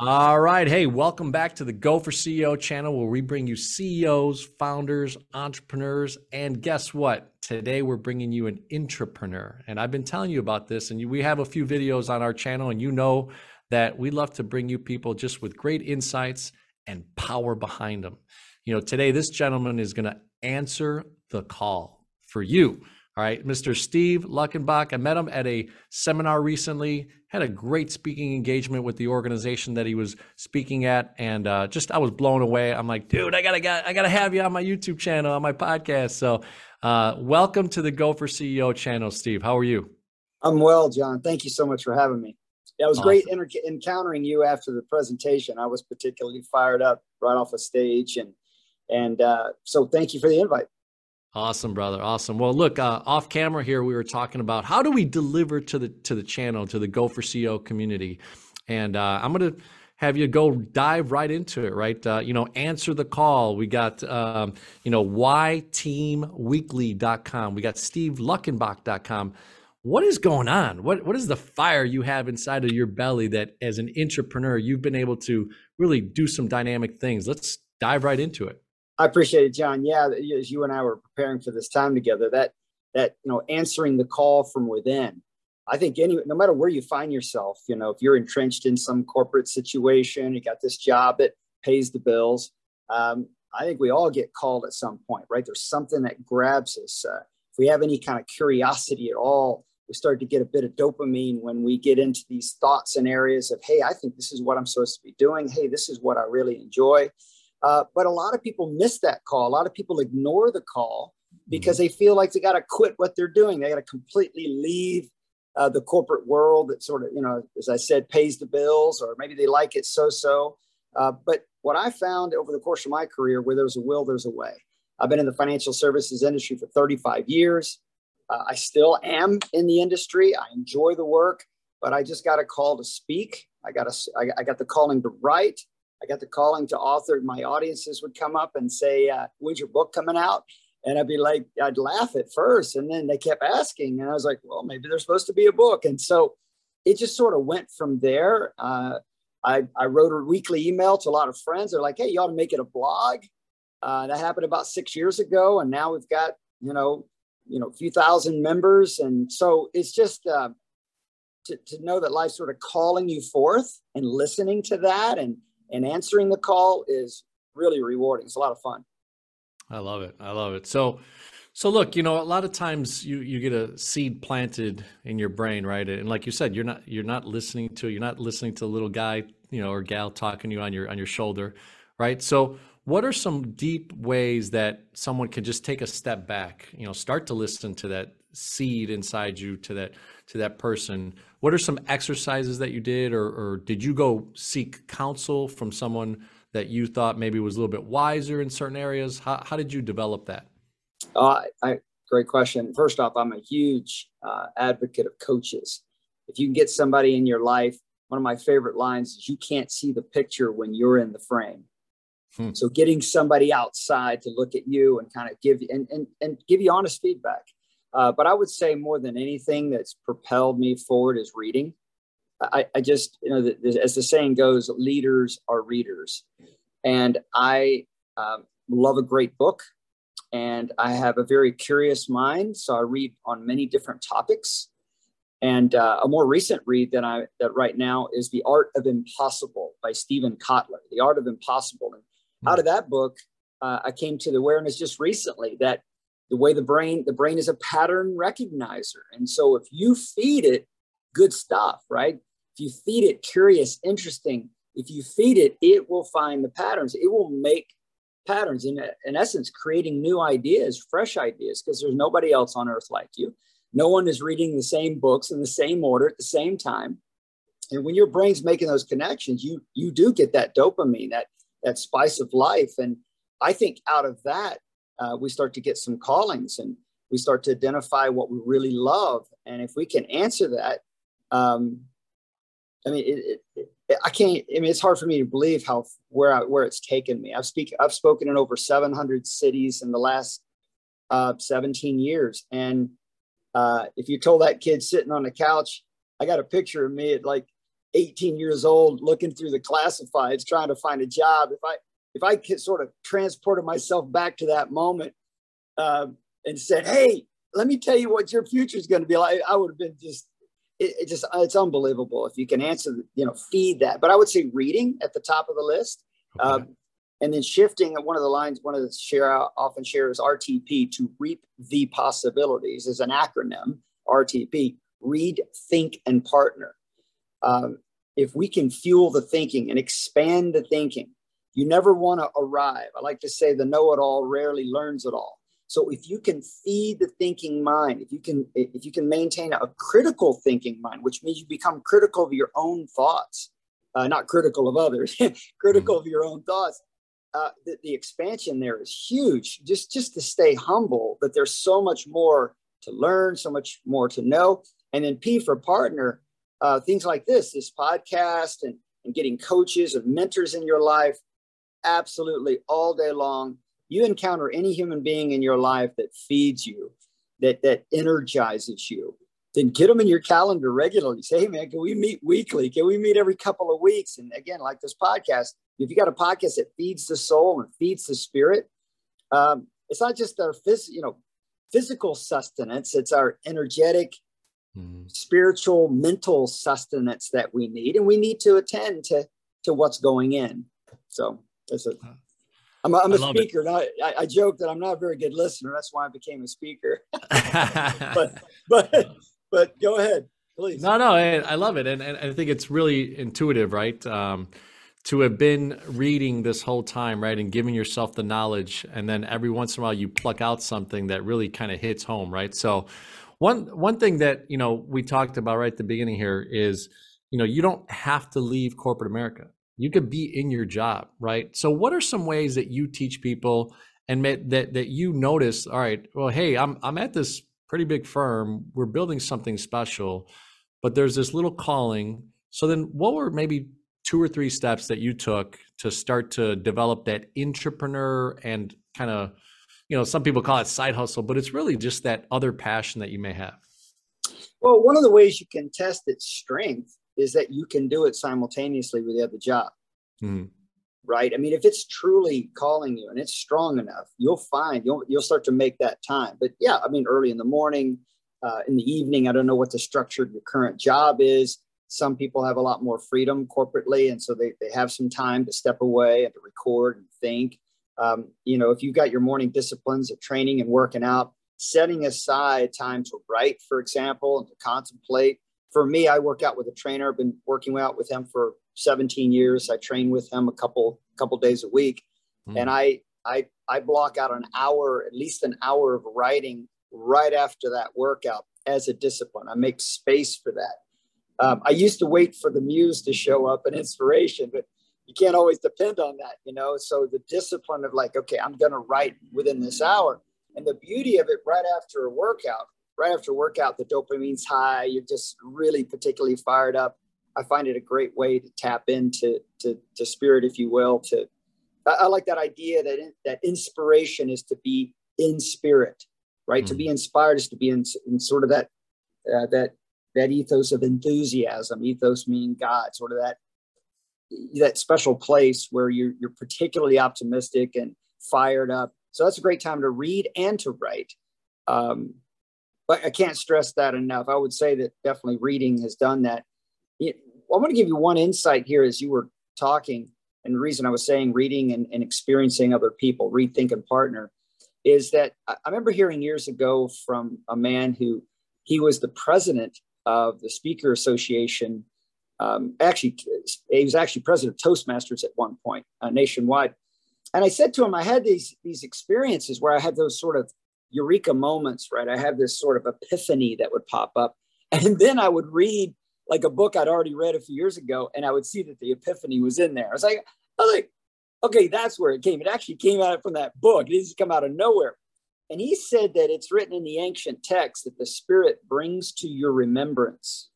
All right. Hey, welcome back to the Go For CEO channel, where we bring you CEOs, founders, entrepreneurs, and guess what? Today, we're bringing you an intrapreneur. And I've been telling you about this, and we have a few videos on our channel, and you know that we love to bring you people just with great insights and power behind them. You know, today, this gentleman is going to answer the call for you. All right, Mr. Steve Luckenbach. I met him at a seminar recently, had a great speaking engagement with the organization that he was speaking at. And I was blown away. I'm like, dude, I gotta have you on my YouTube channel, on my podcast. So welcome to the Go For CEO channel, Steve. How are you? I'm well, John. Thank you so much for having me. Yeah, it was awesome. Great encountering you after the presentation. I was particularly fired up right off the stage. So thank you for the invite. Awesome, brother. Awesome. Well, look, off camera here, we were talking about how do we deliver to the channel, to the Go For CEO community. And I'm going to have you go dive right into it, right? Answer the call. We got, WhyTeamWeekly.com. We got SteveLuckenbach.com. What is going on? What is the fire you have inside of your belly that as an entrepreneur, you've been able to really do some dynamic things? Let's dive right into it. I appreciate it, John. Yeah, as you and I were preparing for this time together, that answering the call from within. I think no matter where you find yourself, if you're entrenched in some corporate situation, you got this job that pays the bills. I think we all get called at some point, right? There's something that grabs us. If we have any kind of curiosity at all, we start to get a bit of dopamine when we get into these thoughts and areas of, hey, I think this is what I'm supposed to be doing. Hey, this is what I really enjoy. But a lot of people miss that call. A lot of people ignore the call because they feel like they got to quit what they're doing. They got to completely leave the corporate world that sort of, as I said, pays the bills, or maybe they like it so-so. But what I found over the course of my career, where there's a will, there's a way. I've been in the financial services industry for 35 years. I still am in the industry. I enjoy the work, but I just got a call to speak. I got the calling to write. I got the calling to author. My audiences would come up and say, when's your book coming out? And I'd be like, I'd laugh at first. And then they kept asking. And I was like, well, maybe there's supposed to be a book. And so it just sort of went from there. I wrote a weekly email to a lot of friends. They're like, hey, you ought to make it a blog. That happened about 6 years ago. And now we've got, a few thousand members. And so it's just to know that life's sort of calling you forth and listening to that and answering the call is really rewarding. It's a lot of fun. I love it. I love it. So look, a lot of times you get a seed planted in your brain, right? And like you said, you're not listening to the little guy, or gal talking to you on your shoulder, right? So what are some deep ways that someone can just take a step back, start to listen to that seed inside you, to that person? What are some exercises that you did, or did you go seek counsel from someone that you thought maybe was a little bit wiser in certain areas? How did you develop that? Great question. First off, I'm a huge advocate of coaches. If you can get somebody in your life, one of my favorite lines is, you can't see the picture when you're in the frame. So getting somebody outside to look at you and kind of give you honest feedback. But I would say more than anything that's propelled me forward is reading. As the saying goes, leaders are readers. And I love a great book, and I have a very curious mind. So I read on many different topics. And a more recent read that right now is The Art of Impossible by Stephen Kotler, The Art of Impossible. And out of that book, I came to the awareness just recently that the way the brain is a pattern recognizer. And so if you feed it good stuff, right? If you feed it curious, interesting, if you feed it, it will find the patterns. It will make patterns, in essence, creating new ideas, fresh ideas, because there's nobody else on earth like you. No one is reading the same books in the same order at the same time. And when your brain's making those connections, you do get that dopamine, that spice of life. And I think out of that, we start to get some callings, and we start to identify what we really love. And if we can answer that, it's hard for me to believe where it's taken me. I've spoken in over 700 cities in the last 17 years. And if you told that kid sitting on the couch, I got a picture of me at like 18 years old, looking through the classifieds, trying to find a job. If I could sort of transported myself back to that moment and said, hey, let me tell you what your future is going to be like, I would have been just, it's unbelievable. If you can answer, feed that. But I would say reading at the top of the list. Okay. And then shifting, one of the lines, one of the share I often share is RTP, to reap the possibilities, is an acronym, RTP, read, think, and partner. If we can fuel the thinking and expand the thinking, you never want to arrive. I like to say the know-it-all rarely learns it all. So if you can feed the thinking mind, if you can maintain a critical thinking mind, which means you become critical of your own thoughts, not critical of others, critical of your own thoughts, the expansion there is huge. Just to stay humble, that there's so much more to learn, so much more to know. And then P for partner, things like this podcast and getting coaches and mentors in your life, absolutely all day long. You encounter any human being in your life that feeds you, that energizes you, then get them in your calendar regularly. Say, hey man, can we meet weekly? Can we meet every couple of weeks? And again, like this podcast, if you got a podcast that feeds the soul and feeds the spirit, it's not just our physical sustenance, it's our energetic, spiritual, mental sustenance that we need. And we need to attend to what's going in. So that's it. I'm a speaker. I joke that I'm not a very good listener. That's why I became a speaker. but go ahead, please. No, I love it. And I think it's really intuitive, right? To have been reading this whole time, right? And giving yourself the knowledge. And then every once in a while you pluck out something that really kind of hits home, right? So one thing that, we talked about right at the beginning here is, you don't have to leave corporate America. You could be in your job, right? So what are some ways that you teach people and that you notice, all right, well, hey, I'm at this pretty big firm, we're building something special, but there's this little calling. So then what were maybe 2 or 3 steps that you took to start to develop that entrepreneur and kind of, some people call it side hustle, but it's really just that other passion that you may have? Well, one of the ways you can test its strength is that you can do it simultaneously with the other job, right? I mean, if it's truly calling you and it's strong enough, you'll start to make that time. But yeah, I mean, early in the morning, in the evening, I don't know what the structure of your current job is. Some people have a lot more freedom corporately, and so they have some time to step away and to record and think. If you've got your morning disciplines of training and working out, setting aside time to write, for example, and to contemplate. For me, I work out with a trainer. I've been working out with him for 17 years. I train with him a couple days a week. And I block out at least an hour of writing right after that workout as a discipline. I make space for that. I used to wait for the muse to show up and inspiration, but you can't always depend on that, So the discipline of okay, I'm going to write within this hour. And the beauty of it, right after a workout, the dopamine's high. You're just really particularly fired up. I find it a great way to tap into to spirit, if you will. I like that idea that inspiration is to be in spirit, right? To be inspired is to be in sort of that ethos of enthusiasm. Ethos meaning God, sort of that special place where you're particularly optimistic and fired up. So that's a great time to read and to write. But I can't stress that enough. I would say that definitely reading has done that. I'm going to give you one insight here as you were talking. And the reason I was saying reading and experiencing other people, read, think, and partner, is that I remember hearing years ago from a man he was the president of the Speaker Association. He was actually president of Toastmasters at one point nationwide. And I said to him, I had these experiences where I had those sort of eureka moments, right? I have this sort of epiphany that would pop up. And then I would read a book I'd already read a few years ago, and I would see that the epiphany was in there. I was like, okay, that's where it came. It actually came out from that book. It didn't come out of nowhere. And he said that it's written in the ancient text that the spirit brings to your remembrance,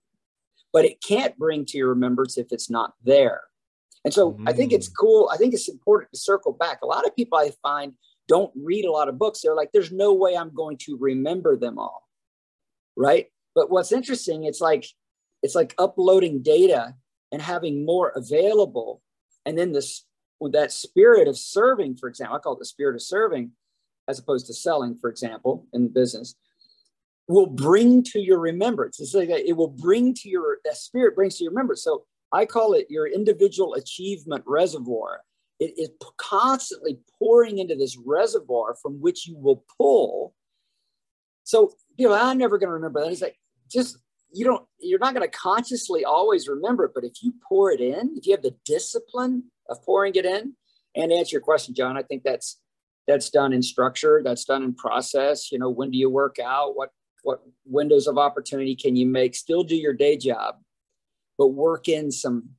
but it can't bring to your remembrance if it's not there. And so I think it's cool. I think it's important to circle back. A lot of people I find don't read a lot of books. They're like, there's no way I'm going to remember them all, right? But what's interesting, it's like uploading data and having more available. And then this, with that spirit of serving, for example, I call it the spirit of serving, as opposed to selling, for example, in business, will bring to your remembrance. It's like it will bring to your, that spirit brings to your remembrance. So I call it your individual achievement reservoir. It is constantly pouring into this reservoir from which you will pull. So, you know, I'm never going to remember that. It's like, just, you're not going to consciously always remember it, but if you pour it in, if you have the discipline of pouring it in, and to answer your question, John, I think that's done in structure, that's done in process. You know, when do you work out? What windows of opportunity can you make? Still do your day job, but work in some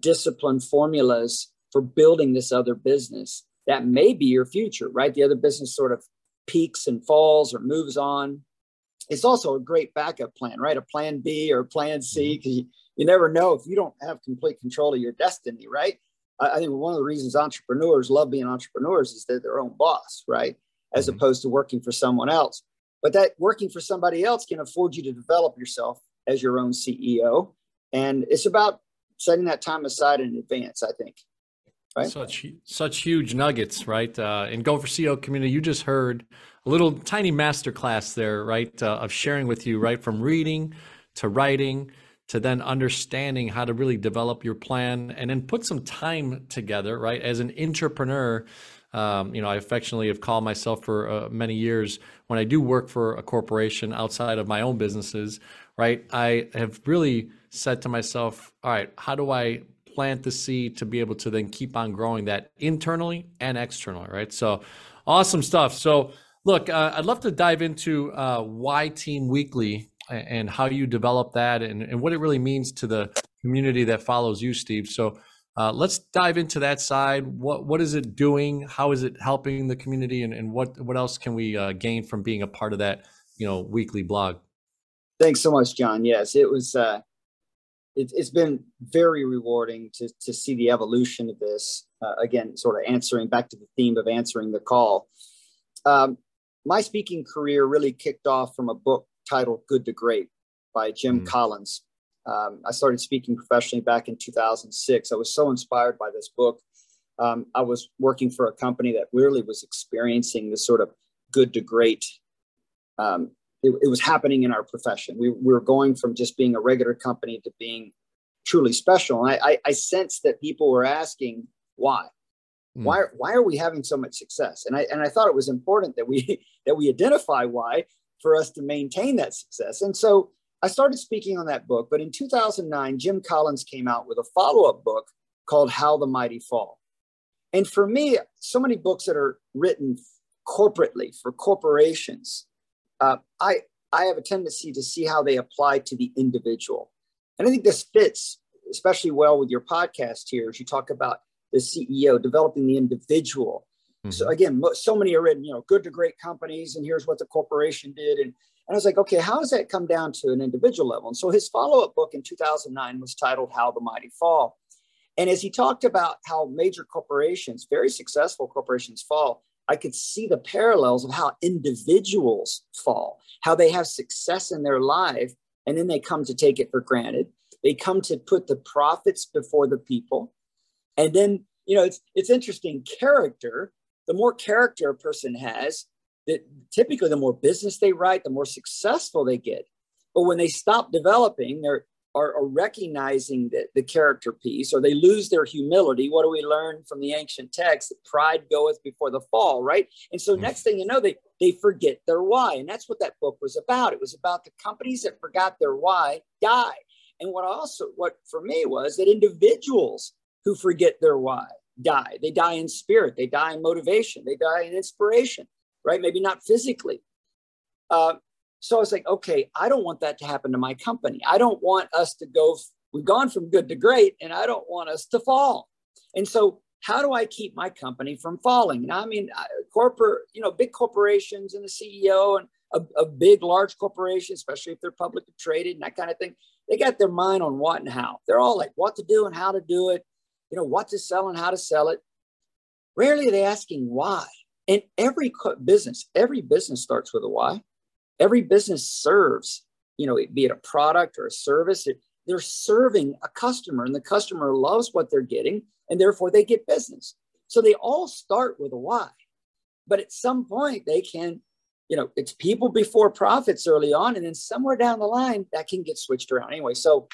discipline formulas for building this other business. That may be your future, right? The other business sort of peaks and falls or moves on. It's also a great backup plan, right? A plan B or a plan C, because you never know if you don't have complete control of your destiny, right? I think one of the reasons entrepreneurs love being entrepreneurs is they're their own boss, right? As opposed to working for someone else. But that working for somebody else can afford you to develop yourself as your own CEO. And it's about setting that time aside in advance, I think. Right? Such huge nuggets, right? In Go For CEO community, you just heard a little tiny masterclass there, right? Of sharing with you, right? From reading to writing to then understanding how to really develop your plan and then put some time together, right? As an entrepreneur, you know, I affectionately have called myself for many years when I do work for a corporation outside of my own businesses, right? I have really said to myself, all right, how do I plant the seed to be able to then keep on growing that internally and externally, right? So awesome stuff. So look, I'd love to dive into Why Team Weekly and how you develop that and what it really means to the community that follows you, Steve. So let's dive into that side. What is it doing? How is it helping the community? And what else can we gain from being a part of that, you know, weekly blog? Thanks so much, John. Yes, it was... It's been very rewarding to see the evolution of this, again, sort of answering back to the theme of answering the call. My speaking career really kicked off from a book titled Good to Great by Jim Collins. I started speaking professionally back in 2006. I was so inspired by this book. I was working for a company that really was experiencing this sort of good to great It was happening in our profession. We were going from just being a regular company to being truly special. And I sensed that people were asking why. Why are we having so much success? And I thought it was important that we identify why for us to maintain that success. And so I started speaking on that book. But in 2009, Jim Collins came out with a follow-up book called How the Mighty Fall. And for me, so many books that are written corporately for corporations, I have a tendency to see how they apply to the individual. And I think this fits especially well with your podcast here, as you talk about the CEO, developing the individual. So again, so many are in, you know, good to great companies, and here's what the corporation did. And I was like, okay, how does that come down to an individual level? And so his follow-up book in 2009 was titled How the Mighty Fall. And as he talked about how major corporations, very successful corporations fall, I could see the parallels of how individuals fall, how they have success in their life, and then they come to take it for granted. They come to put the profits before the people. And then, you know, it's interesting, character, the more character a person has, that typically the more business they write, the more successful they get. But when they stop developing or recognizing the character piece, or they lose their humility. What do we learn from the ancient text? That pride goeth before the fall, right? And so next thing you know, they forget their why. And that's what that book was about. It was about the companies that forgot their why die. And what for me was that individuals who forget their why die. They die in spirit. They die in motivation. They die in inspiration, right? Maybe not physically. So I was like, okay, I don't want that to happen to my company. I don't want us to we've gone from good to great, and I don't want us to fall. And so how do I keep my company from falling? And I mean, big corporations and the CEO and a big, large corporation, especially if they're publicly traded and that kind of thing, they got their mind on what and how. They're all like what to do and how to do it, you know, what to sell and how to sell it. Rarely are they asking why. And every business starts with a why. Every business serves, you know, be it a product or a service. They're serving a customer, and the customer loves what they're getting, and therefore they get business. So they all start with a why. But at some point they can, you know, it's people before profits early on. And then somewhere down the line that can get switched around anyway. So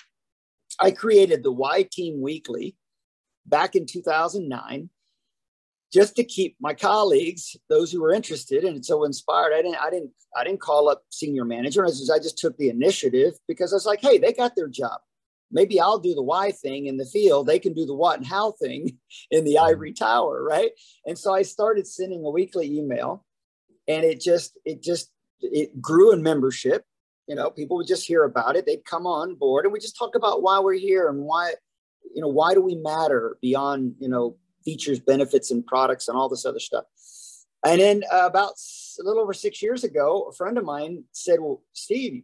I created the Why Team Weekly back in 2009, just to keep my colleagues, those who were interested and so inspired. I didn't call up senior manager. I just took the initiative because I was like, hey, they got their job. Maybe I'll do the why thing in the field. They can do the what and how thing in the ivory tower, right? And so I started sending a weekly email, and it grew in membership. You know, people would just hear about it. They'd come on board, and we just talk about why we're here and why, you know, why do we matter beyond, you know, features, benefits, and products and all this other stuff. And then about a little over 6 years ago, a friend of mine said, well, Steve,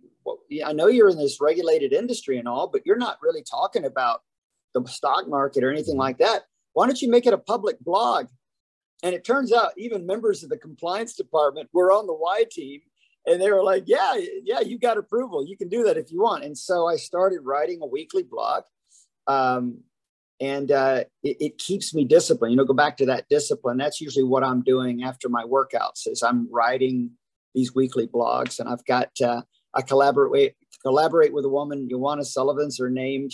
I know you're in this regulated industry and all, but you're not really talking about the stock market or anything like that. Why don't you make it a public blog? And it turns out even members of the compliance department were on the Y team, and they were like, yeah, you got approval. You can do that if you want. And so I started writing a weekly blog. It keeps me disciplined. You know, go back to that discipline. That's usually what I'm doing after my workouts is I'm writing these weekly blogs. And I've got, I collaborate with a woman, Ioana Sullivan's her name.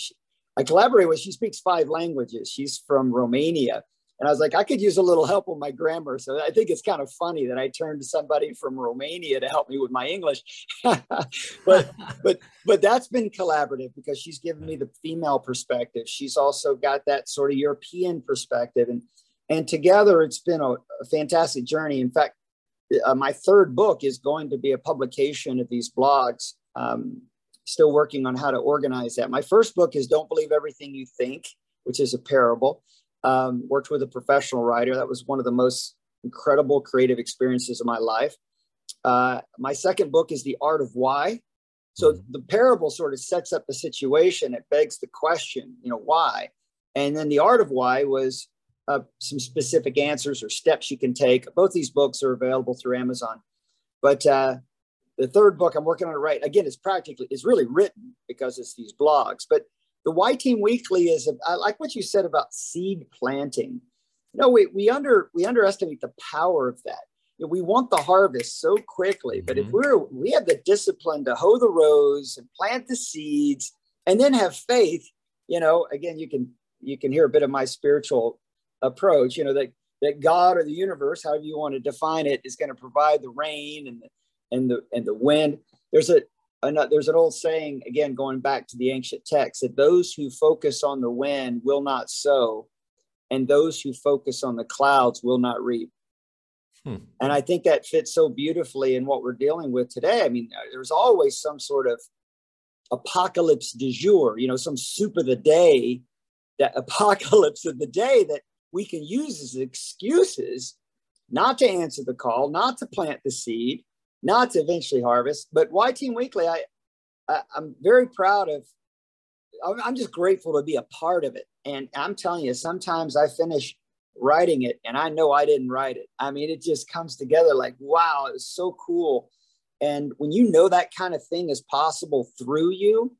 I collaborate with, she speaks 5 languages. She's from Romania. And I was like, I could use a little help with my grammar. So I think it's kind of funny that I turned to somebody from Romania to help me with my English. but that's been collaborative because she's given me the female perspective. She's also got that sort of European perspective. And together, it's been a fantastic journey. In fact, my 3rd book is going to be a publication of these blogs. Still working on how to organize that. My 1st book is Don't Believe Everything You Think, which is a parable. Worked with a professional writer. That was one of the most incredible creative experiences of my life. My 2nd book is The Art of Why. So the parable sort of sets up the situation. It begs the question, you know, why? And then The Art of Why was some specific answers or steps you can take. Both these books are available through Amazon. But the 3rd book I'm working on to write, again, it's really written because it's these blogs. But the Why Team Weekly is, I like what you said about seed planting. You know, we underestimate the power of that. You know, we want the harvest so quickly, but if we have the discipline to hoe the rows and plant the seeds and then have faith, you know, again, you can hear a bit of my spiritual approach, you know, that God or the universe, however you want to define it, is going to provide the rain and the wind. There's an old saying, again, going back to the ancient text, that those who focus on the wind will not sow, and those who focus on the clouds will not reap. And I think that fits so beautifully in what we're dealing with today. I mean, there's always some sort of apocalypse du jour, you know, some soup of the day, that apocalypse of the day that we can use as excuses not to answer the call, not to plant the seed, not to eventually harvest. But Why Team Weekly, I'm very proud of. I'm just grateful to be a part of it. And I'm telling you, sometimes I finish writing it and I know I didn't write it. I mean, it just comes together like, wow, it was so cool. And when you know that kind of thing is possible through you,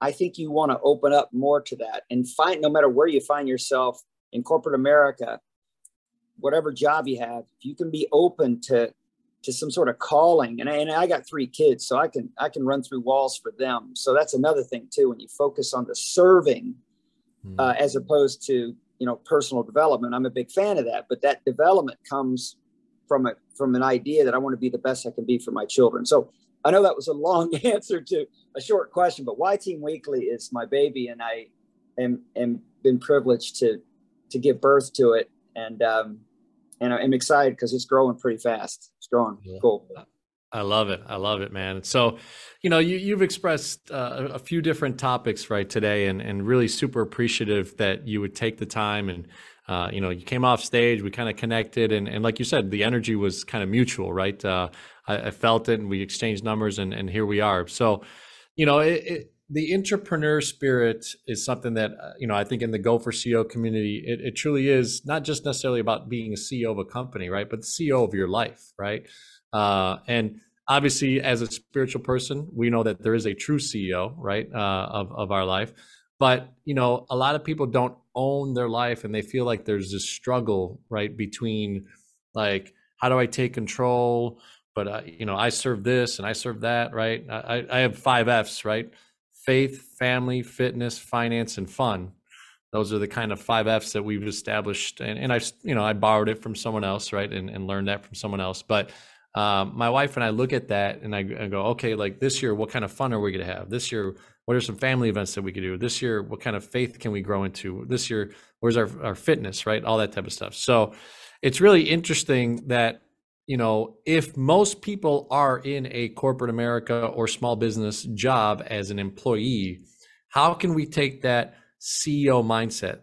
I think you want to open up more to that and find, no matter where you find yourself in corporate America, whatever job you have, if you can be open to some sort of calling. And I got 3 kids, so I can run through walls for them. So that's another thing too, when you focus on the serving, as opposed to, you know, personal development. I'm a big fan of that, but that development comes from an idea that I want to be the best I can be for my children. So I know that was a long answer to a short question, but Why Team Weekly is my baby, and I am been privileged to give birth to it. And I'm excited because it's growing pretty fast. It's growing. Yeah. Cool. I love it. I love it, man. So, you know, you've expressed a few different topics right today, and really super appreciative that you would take the time. And, you know, you came off stage, we kind of connected. And like you said, the energy was kind of mutual, right? I felt it, and we exchanged numbers, and here we are. So, you know, the entrepreneur spirit is something that, you know, I think in the Go For CEO community, it truly is not just necessarily about being a CEO of a company, right? But the CEO of your life, right? And Obviously, as a spiritual person, we know that there is a true CEO, right, of our life. But, you know, a lot of people don't own their life, and they feel like there's this struggle, right, between like, how do I take control? But, you know, I serve this and I serve that, right? I have 5 F's, right? Faith, family, fitness, finance, and fun. Those are the kind of 5 F's that we've established. And I've, you know, I borrowed it from someone else, right? And learned that from someone else. But my wife and I look at that and I go, okay, like this year, what kind of fun are we going to have? This year, what are some family events that we could do? This year, what kind of faith can we grow into? This year, where's our fitness, right? All that type of stuff. So it's really interesting that, you know, if most people are in a corporate America or small business job as an employee, how can we take that CEO mindset,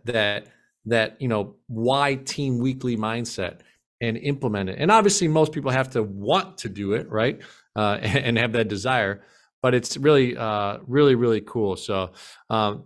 that, you know, why Team Weekly mindset and implement it? And obviously most people have to want to do it, right? And have that desire, but it's really, really, really cool. So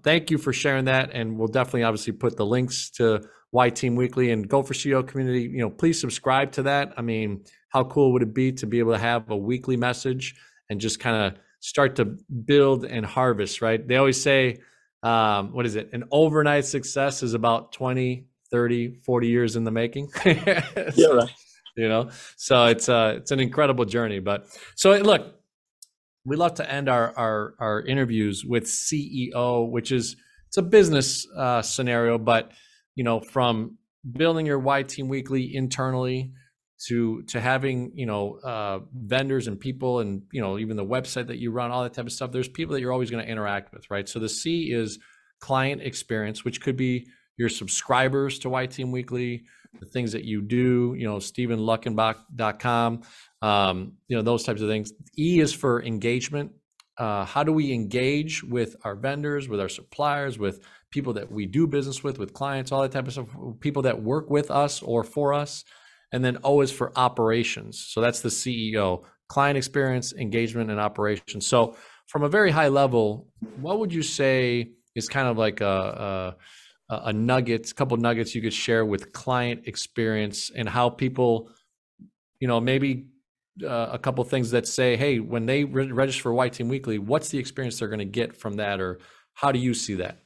thank you for sharing that. And we'll definitely obviously put the links to Why Team Weekly and Go For CEO community. You know, please subscribe to that. I mean, how cool would it be to be able to have a weekly message and just kind of start to build and harvest, right? They always say, what is it? An overnight success is about 20, 30, 40 years in the making. Yeah, right. You know, so it's an incredible journey. But so look, we love to end our interviews with CEO, which is, it's a business scenario, but you know, from building your Why Team Weekly internally to having, you know, vendors and people and, you know, even the website that you run, all that type of stuff, there's people that you're always going to interact with, right? So the C is client experience, which could be your subscribers to Why Team Weekly, the things that you do, you know, SteveLuckenbach.com, you know, those types of things. E is for engagement. How do we engage with our vendors, with our suppliers, with people that we do business with clients, all that type of stuff, people that work with us or for us. And then O is for operations. So that's the CEO, client experience, engagement, and operations. So from a very high level, what would you say is kind of like a nugget, a couple nuggets you could share with client experience and how people, you know, maybe a couple things that say, hey, when they register for Why Team Weekly, what's the experience they're going to get from that? Or how do you see that?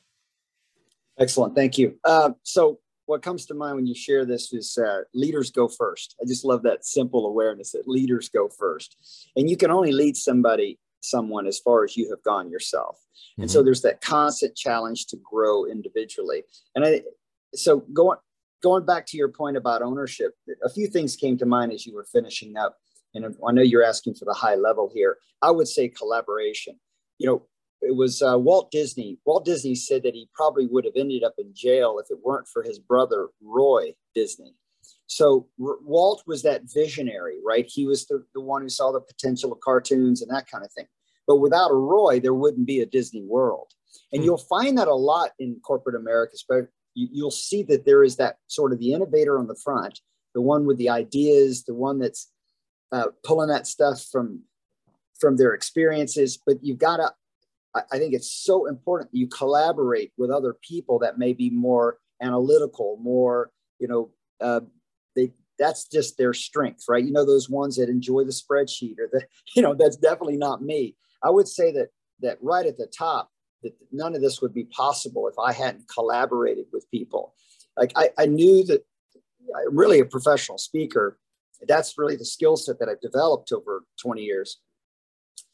Excellent. Thank you. So what comes to mind when you share this is leaders go first. I just love that simple awareness that leaders go first. And you can only lead someone as far as you have gone yourself. Mm-hmm. And so there's that constant challenge to grow individually. And so going back to your point about ownership, a few things came to mind as you were finishing up. And I know you're asking for the high level here. I would say collaboration. You know, it was Walt Disney. Walt Disney said that he probably would have ended up in jail if it weren't for his brother, Roy Disney. So Walt was that visionary, right? He was the one who saw the potential of cartoons and that kind of thing. But without a Roy, there wouldn't be a Disney World. And you'll find that a lot in corporate America. You'll see that there is that sort of the innovator on the front, the one with the ideas, the one that's pulling that stuff from their experiences. But you've got to, I think it's so important that you collaborate with other people that may be more analytical, more, you know, that's just their strength, right? You know, those ones that enjoy the spreadsheet or you know, that's definitely not me. I would say that right at the top, that none of this would be possible if I hadn't collaborated with people. Like I knew that I'm really a professional speaker. That's really the skill set that I've developed over 20 years.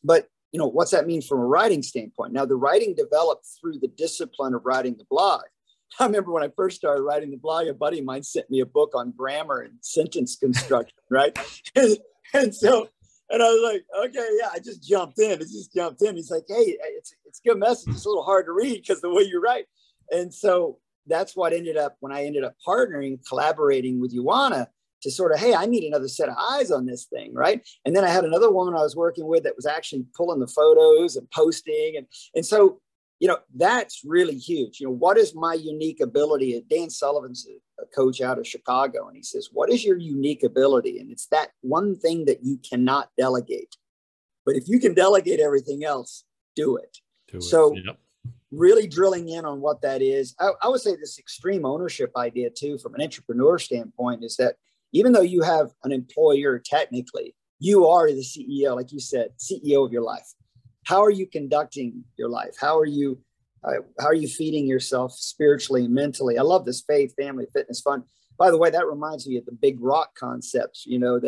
But you know, what's that mean from a writing standpoint? Now, the writing developed through the discipline of writing the blog. I remember when I first started writing the blog, a buddy of mine sent me a book on grammar and sentence construction, right? And I was like, okay, yeah, I just jumped in. He's like, hey, it's a good message. It's a little hard to read because the way you write. And so that's what ended up, when I ended up partnering, collaborating with Ioana, to sort of, hey, I need another set of eyes on this thing, right? And then I had another woman I was working with that was actually pulling the photos and posting. And so, you know, that's really huge. You know, what is my unique ability? Dan Sullivan's a coach out of Chicago, and he says, what is your unique ability? And it's that one thing that you cannot delegate. But if you can delegate everything else, do it. So yep. Really drilling in on what that is. I would say this extreme ownership idea, too, from an entrepreneur standpoint, is that even though you have an employer, technically, You are the CEO, like you said, CEO of your life. How are you conducting your life? How are you feeding yourself spiritually, mentally? I love this faith, family, fitness, fun. By the way, that reminds me of the big rock concepts, you know,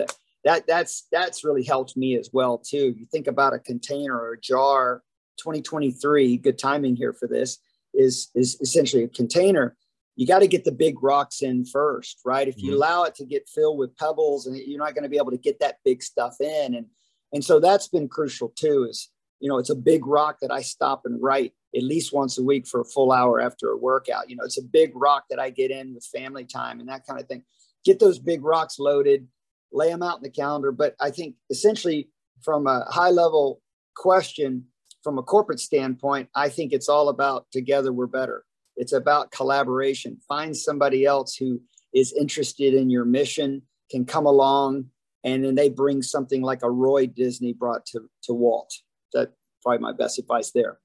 that's really helped me as well, too. You think about a container or a jar. 2023, good timing here for this, is essentially a container. You got to get the big rocks in first, right? If you allow it to get filled with pebbles, and you're not going to be able to get that big stuff in. And so that's been crucial too, is, you know, it's a big rock that I stop and write at least once a week for a full hour after a workout. You know, it's a big rock that I get in with family time and that kind of thing. Get those big rocks loaded, lay them out in the calendar. But I think essentially from a high level question, from a corporate standpoint, I think it's all about together we're better. It's about collaboration. Find somebody else who is interested in your mission, can come along, and then they bring something like a Roy Disney brought to Walt. That's probably my best advice there.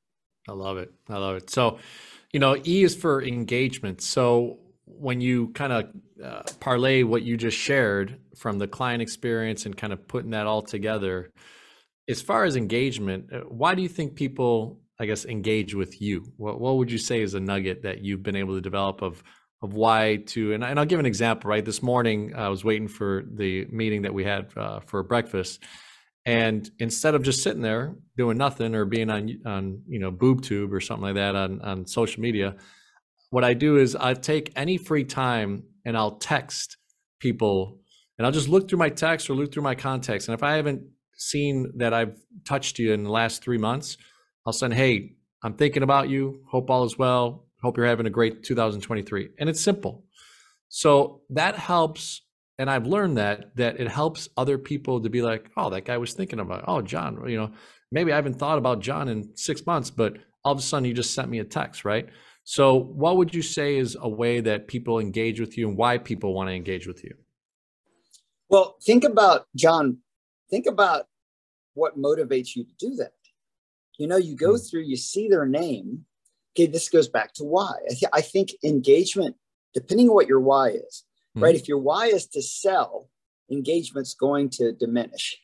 I love it. I love it. So, you know, E is for engagement. So when you kind of parlay what you just shared from the client experience and kind of putting that all together, as far as engagement, why do you think people, I guess, engage with you? What would you say is a nugget that you've been able to develop of why to, and I'll give an example, right? This morning, I was waiting for the meeting that we had for breakfast. And instead of just sitting there doing nothing or being on you know, BoobTube or something like that on social media, what I do is I take any free time and I'll text people, and I'll just look through my text or look through my contacts. And if I haven't seen that I've touched you in the last 3 months, I'll send, hey, I'm thinking about you. Hope all is well. Hope you're having a great 2023. And it's simple. So that helps. And I've learned that it helps other people to be like, oh, that guy was thinking about, oh, John, you know, maybe I haven't thought about John in 6 months, but all of a sudden you just sent me a text, right? So what would you say is a way that people engage with you and why people want to engage with you? Well, think about John. Think about what motivates you to do that. You know, you go through, you see their name. Okay, this goes back to why. I think engagement, depending on what your why is, right? If your why is to sell, engagement's going to diminish.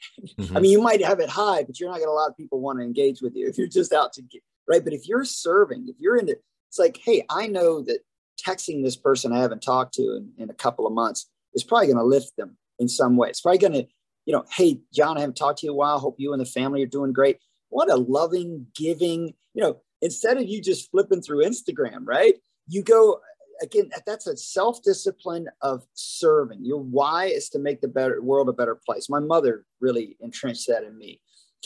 I mean, you might have it high, but you're not going to allow people want to engage with you if you're just out to get, right? But if you're serving, if you're into, it's like, hey, I know that texting this person I haven't talked to in a couple of months is probably going to lift them in some way. It's probably going to, you know, hey, John, I haven't talked to you in a while. Hope you and the family are doing great. What a loving, giving, you know, instead of you just flipping through Instagram, right? You go, again, that's a self-discipline of serving. Your why is to make the better world a better place. My mother really entrenched that in me.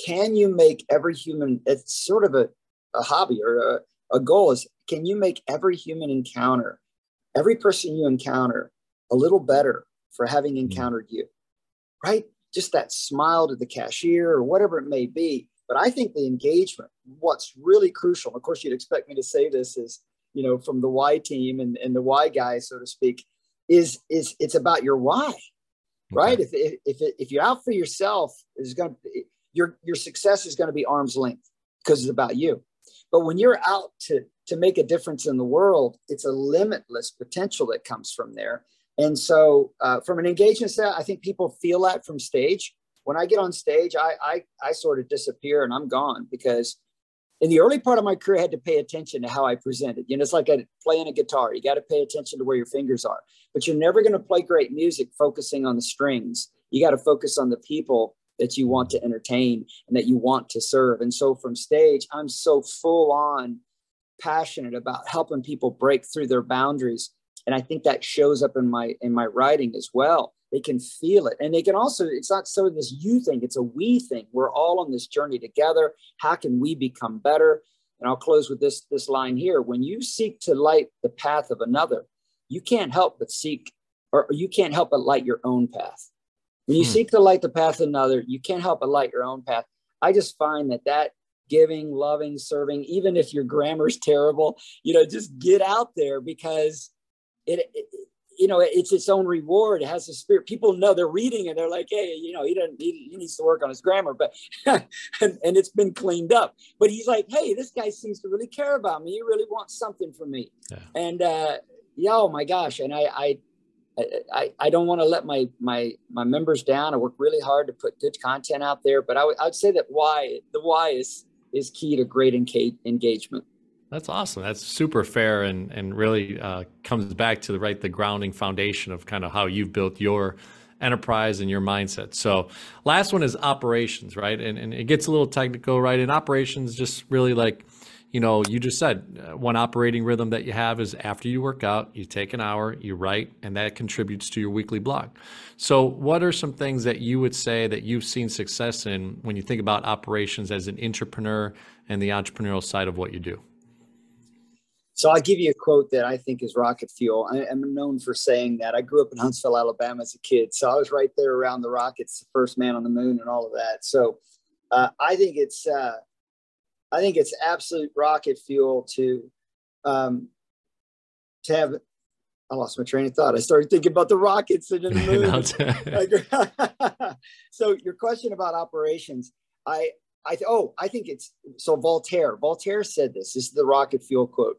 Can you make every human, it's sort of a hobby or a goal is, can you make every human encounter, every person you encounter a little better for having encountered you, right? Just that smile to the cashier or whatever it may be. But I think the engagement, what's really crucial, of course, you'd expect me to say this is, you know, from the why team and the why guy, so to speak, is it's about your why, right? Okay. If you're out for yourself, your success is going to be arm's length because it's about you. But when you're out to make a difference in the world, it's a limitless potential that comes from there. And so from an engagement set, I think people feel that from stage. When I get on stage, I sort of disappear and I'm gone, because in the early part of my career, I had to pay attention to how I presented. You know, it's like playing a guitar. You got to pay attention to where your fingers are, but you're never going to play great music focusing on the strings. You got to focus on the people that you want to entertain and that you want to serve. And so from stage, I'm so full on passionate about helping people break through their boundaries. And I think that shows up in my writing as well. They can feel it. And they can also, it's not so this you thing, it's a we thing. We're all on this journey together. How can we become better? And I'll close with this line here. When you seek to light the path of another, you can't help but light your own path. When you seek to light the path of another, you can't help but light your own path. I just find that giving, loving, serving, even if your grammar's terrible, you know, just get out there, because it you know, it's its own reward. It has a spirit. People know they're reading and they're like, hey, you know, he needs to work on his grammar, but, and it's been cleaned up, but he's like, hey, this guy seems to really care about me. He really wants something from me. Yeah. And, yeah, oh my gosh. And I, I, I don't want to let my members down. I work really hard to put good content out there, but I'd say that the why is key to great engagement. That's awesome. That's super fair and really comes back to the grounding foundation of kind of how you've built your enterprise and your mindset. So last one is operations, right? And it gets a little technical, right? And operations just really like, you know, you just said one operating rhythm that you have is after you work out, you take an hour, you write, and that contributes to your weekly blog. So what are some things that you would say that you've seen success in when you think about operations as an entrepreneur and the entrepreneurial side of what you do? So I'll give you a quote that I think is rocket fuel. I'm known for saying that. I grew up in Huntsville, Alabama as a kid. So I was right there around the rockets, the first man on the moon and all of that. So I think it's absolute rocket fuel to have. I lost my train of thought. I started thinking about the rockets and the moon. So your question about operations, I think it's so. Voltaire said this. This is the rocket fuel quote.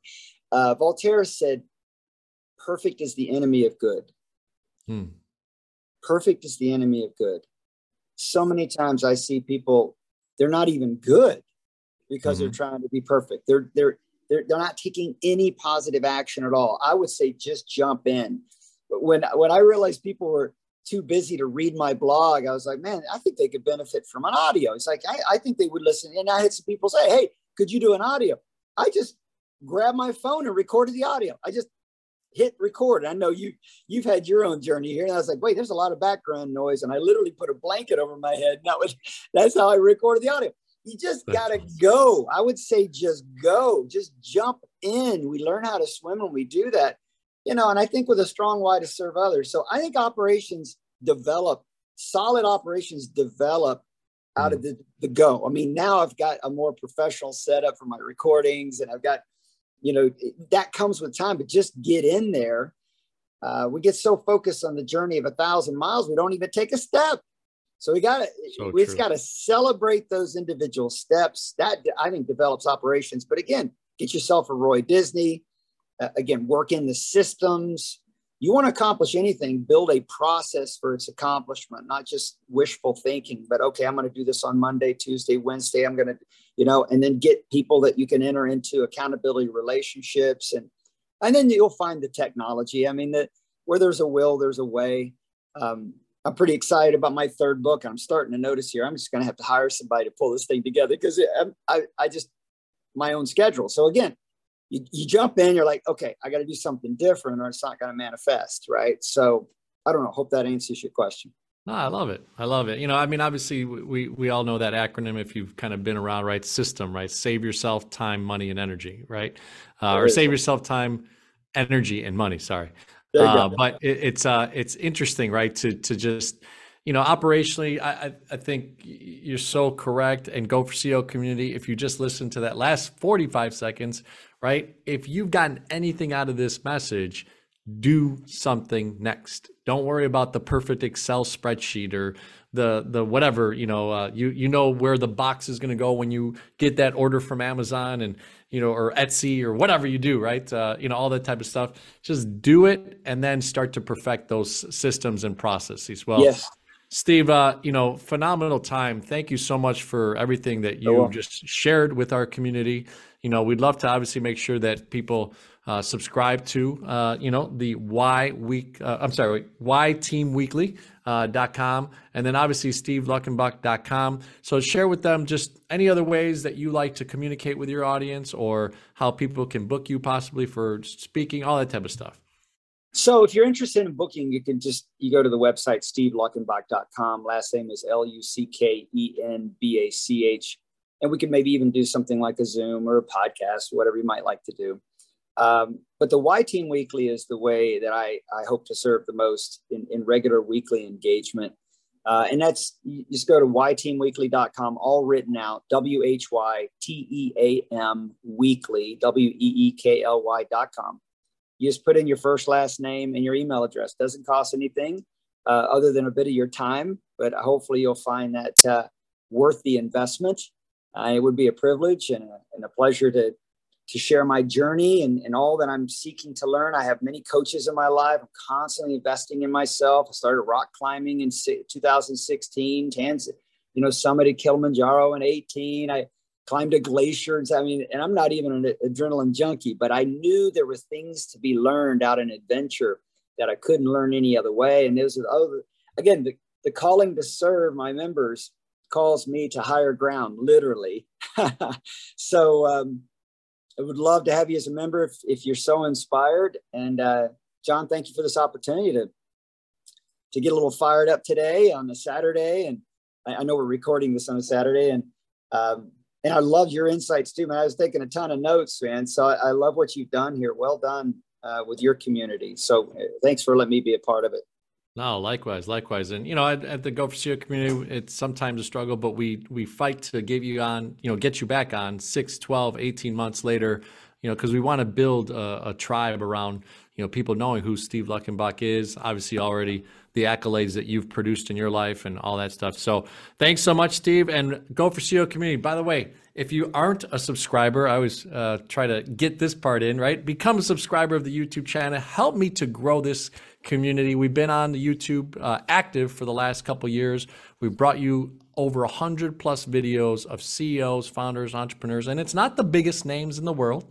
Voltaire said, "Perfect is the enemy of good." Hmm. Perfect is the enemy of good. So many times I see people, they're not even good, because mm-hmm. they're trying to be perfect. They're not taking any positive action at all. I would say just jump in. But when I realized people were too busy to read my blog, I was like, man, I think they could benefit from an audio. It's like, I think they would listen. And I had some people say, hey, could you do an audio? I just grabbed my phone and recorded the audio. I just hit record. I know you've had your own journey here. And I was like, wait, there's a lot of background noise. And I literally put a blanket over my head. And that's how I recorded the audio. You just got to go. I would say just go, just jump in. We learn how to swim when we do that, you know, and I think with a strong why to serve others. So I think solid operations develop out of the go. I mean, now I've got a more professional setup for my recordings and I've got, you know, that comes with time, but just get in there. We get so focused on the journey of 1,000 miles, we don't even take a step. So we just got to celebrate those individual steps. That I think develops operations. But again, get yourself a Roy Disney. Again, work in the systems. You want to accomplish anything, build a process for its accomplishment, not just wishful thinking, but okay, I'm going to do this on Monday, Tuesday, Wednesday. I'm going to, you know, and then get people that you can enter into accountability relationships. And then you'll find the technology. I mean, where there's a will, there's a way. I'm pretty excited about my third book. I'm starting to notice here, I'm just going to have to hire somebody to pull this thing together because my own schedule. So again, you jump in, you're like, okay, I got to do something different or it's not going to manifest. Right. So I don't know. Hope that answers your question. No, I love it. I love it. You know, I mean, obviously we all know that acronym if you've kind of been around, right? System, right? Save yourself time, money, and energy, right? Or save yourself time, energy, and money. Sorry. But it's interesting, right? To just, you know, operationally, I think you're so correct. And Go For CEO community, if you just listen to that last 45 seconds, right? If you've gotten anything out of this message, do something next. Don't worry about the perfect Excel spreadsheet or the whatever, you know, you know where the box is going to go when you get that order from Amazon and, you know, or Etsy or whatever you do, right? You know, all that type of stuff. Just do it and then start to perfect those systems and processes. Well, yes. Steve, you know, phenomenal time. Thank you so much for everything that you just shared with our community. You know, we'd love to obviously make sure that people subscribe to, you know, the WhyTeamWeekly.com, and then obviously SteveLuckenbach.com. So share with them just any other ways that you like to communicate with your audience or how people can book you possibly for speaking, all that type of stuff. So if you're interested in booking, you go to the website, SteveLuckenbach.com. Last name is Luckenbach. And we could maybe even do something like a Zoom or a podcast, whatever you might like to do. But the Why Team Weekly is the way that I hope to serve the most in regular weekly engagement. And that's, you just go to WhyTeamWeekly.com, all written out, WhyTeam Weekly, WEEKLY.com. You just put in your first, last name, and your email address. Doesn't cost anything other than a bit of your time, but hopefully you'll find that worth the investment. It would be a privilege and a pleasure to to share my journey and all that I'm seeking to learn. I have many coaches in my life. I'm constantly investing in myself. I started rock climbing in 2016, summited Kilimanjaro in 18. I climbed a glacier. And I'm not even an adrenaline junkie, but I knew there were things to be learned out in adventure that I couldn't learn any other way. And there's the calling to serve my members calls me to higher ground, literally. So I would love to have you as a member if you're so inspired. And John, thank you for this opportunity to get a little fired up today on a Saturday. And I know we're recording this on a Saturday. And I love your insights too, man. I was taking a ton of notes, man. So I love what you've done here. Well done with your community. So thanks for letting me be a part of it. No, likewise. And, at the Go For CEO community, it's sometimes a struggle, but we fight to get you back on 6, 12, 18 months later, because we want to build a tribe around, people knowing who Steve Luckenbach is, obviously already the accolades that you've produced in your life and all that stuff. So thanks so much, Steve, and Go For CEO community. By the way, if you aren't a subscriber, I always try to get this part in, right? Become a subscriber of the YouTube channel. Help me to grow this community. We've been on the YouTube active for the last couple of years. We've brought you over 100 plus videos of CEOs, founders, entrepreneurs, and it's not the biggest names in the world,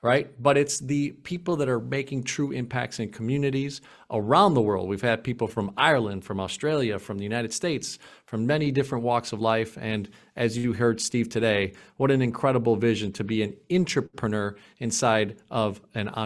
right? But it's the people that are making true impacts in communities around the world. We've had people from Ireland, from Australia, from the United States, from many different walks of life. And as you heard Steve today, what an incredible vision to be an intrapreneur inside of an entrepreneur.